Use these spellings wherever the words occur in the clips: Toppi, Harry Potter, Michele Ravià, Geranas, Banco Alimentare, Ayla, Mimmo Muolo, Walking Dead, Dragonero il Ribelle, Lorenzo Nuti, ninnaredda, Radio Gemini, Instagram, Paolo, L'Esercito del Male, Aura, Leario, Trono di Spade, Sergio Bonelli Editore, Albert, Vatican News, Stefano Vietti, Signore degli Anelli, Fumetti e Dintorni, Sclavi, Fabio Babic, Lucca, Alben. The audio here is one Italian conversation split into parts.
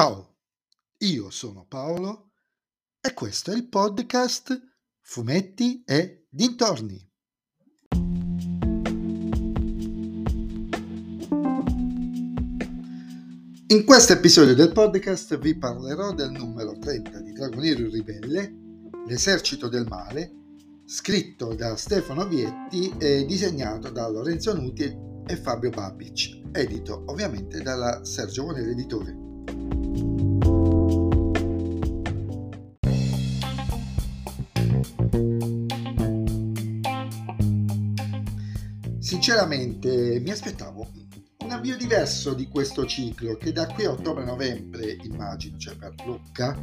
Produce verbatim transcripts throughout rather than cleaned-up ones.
Ciao, io sono Paolo e questo è il podcast Fumetti e Dintorni. In questo episodio del podcast vi parlerò del numero trenta di Dragonero il Ribelle, L'Esercito del Male, scritto da Stefano Vietti e disegnato da Lorenzo Nuti e Fabio Babic, edito ovviamente dalla Sergio Bonelli Editore. Sinceramente mi aspettavo un avvio diverso di questo ciclo, che da qui a ottobre-novembre, immagino, cioè per Lucca,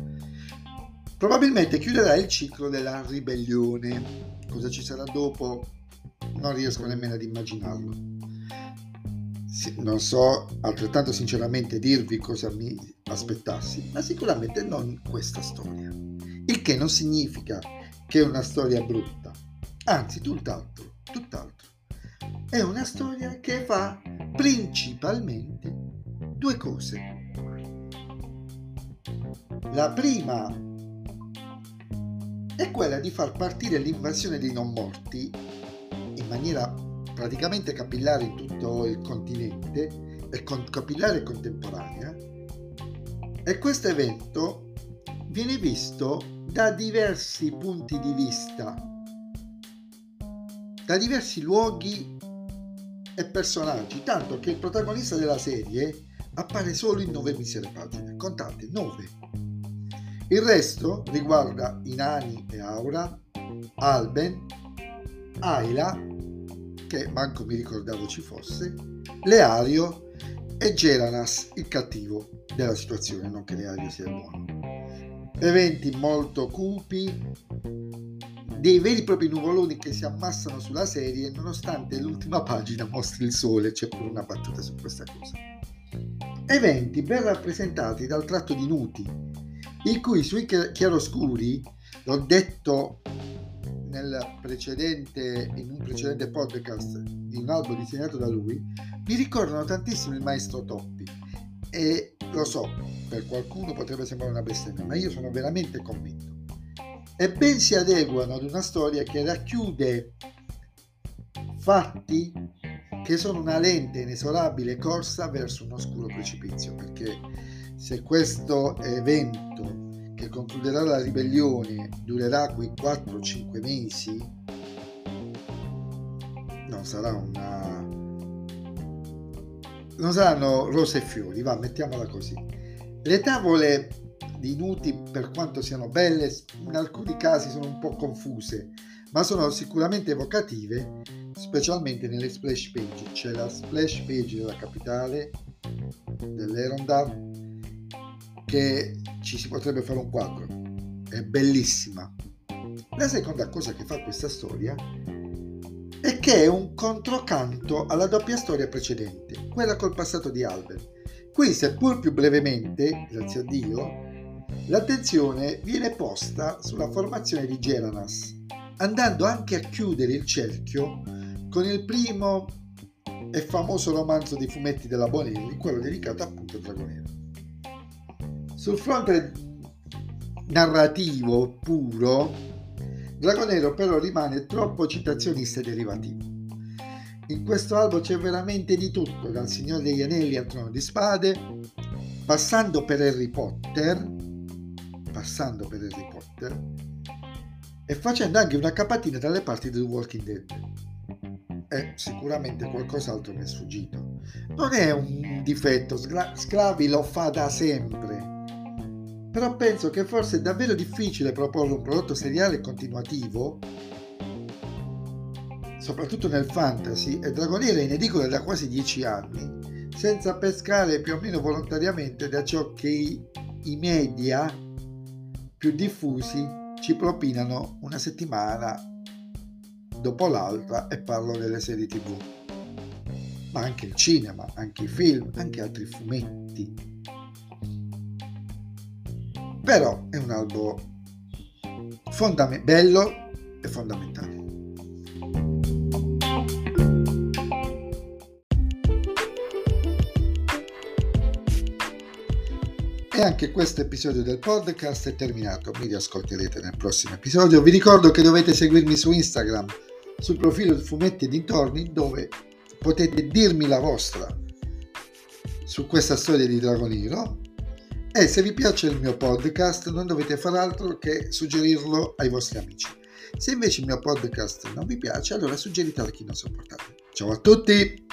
probabilmente chiuderà il ciclo della ribellione. Cosa ci sarà dopo? Non riesco nemmeno ad immaginarlo. Non so altrettanto sinceramente dirvi cosa mi aspettassi, ma sicuramente non questa storia. Il che non significa che è una storia brutta, anzi tutt'altro, tutt'altro. È una storia che fa principalmente due cose. La prima è quella di far partire l'invasione dei non morti in maniera praticamente capillare in tutto il continente, e con capillare contemporanea, e questo evento viene visto da diversi punti di vista, da diversi luoghi e personaggi, tanto che il protagonista della serie appare solo in nove misere pagine, contate nove. Il resto riguarda i nani e Aura, Alben, Ayla, che manco mi ricordavo ci fosse, Leario e Geranas, il cattivo della situazione, non che Leario sia buono. Eventi molto cupi, dei veri e propri nuvoloni che si ammassano sulla serie, nonostante l'ultima pagina mostri il sole, c'è pure una battuta su questa cosa. Eventi ben rappresentati dal tratto di Nuti, i cui sui chiaroscuri, l'ho detto nel precedente, in un precedente podcast di un album disegnato da lui, mi ricordano tantissimo il maestro Toppi. E lo so, per qualcuno potrebbe sembrare una bestemmia, ma io sono veramente convinto. E ben si adeguano ad una storia che racchiude fatti che sono una lenta e inesorabile corsa verso un oscuro precipizio, perché se questo evento che concluderà la ribellione durerà quei quattro cinque mesi, non sarà una non saranno rose e fiori, va, mettiamola così. Le tavole di Nuti, per quanto siano belle, in alcuni casi sono un po' confuse, ma sono sicuramente evocative, specialmente nelle splash page. C'è la splash page della capitale dell'Erondar, che ci si potrebbe fare un quadro, è bellissima. La seconda cosa che fa questa storia è che è un controcanto alla doppia storia precedente, quella col passato di Albert. Qui, seppur più brevemente, grazie a Dio, l'attenzione viene posta sulla formazione di Geranas, andando anche a chiudere il cerchio con il primo e famoso romanzo dei fumetti della Bonelli, quello dedicato appunto a Dragonero. Sul fronte narrativo puro, Dragonero però rimane troppo citazionista e derivativo. In questo albo c'è veramente di tutto, dal Signore degli Anelli al Trono di Spade, passando per Harry Potter, passando per Harry Potter, e facendo anche una capatina dalle parti del Walking Dead. E sicuramente qualcos'altro mi è sfuggito. Non è un difetto, Sclavi lo fa da sempre. Però penso che forse è davvero difficile proporre un prodotto seriale e continuativo, soprattutto nel fantasy, e Dragonero è in edicola da quasi dieci anni, senza pescare più o meno volontariamente da ciò che i, i media più diffusi ci propinano una settimana dopo l'altra, e parlo delle serie tv, ma anche il cinema, anche i film, anche altri fumetti. Però è un albo fondament- bello e fondamentale. E anche questo episodio del podcast è terminato, mi riascolterete nel prossimo episodio. Vi ricordo che dovete seguirmi su Instagram, sul profilo Fumetti e Dintorni, dove potete dirmi la vostra su questa storia di Dragonero. E se vi piace il mio podcast non dovete far altro che suggerirlo ai vostri amici. Se invece il mio podcast non vi piace, allora suggeritelo a chi non sopportate. Ciao a tutti!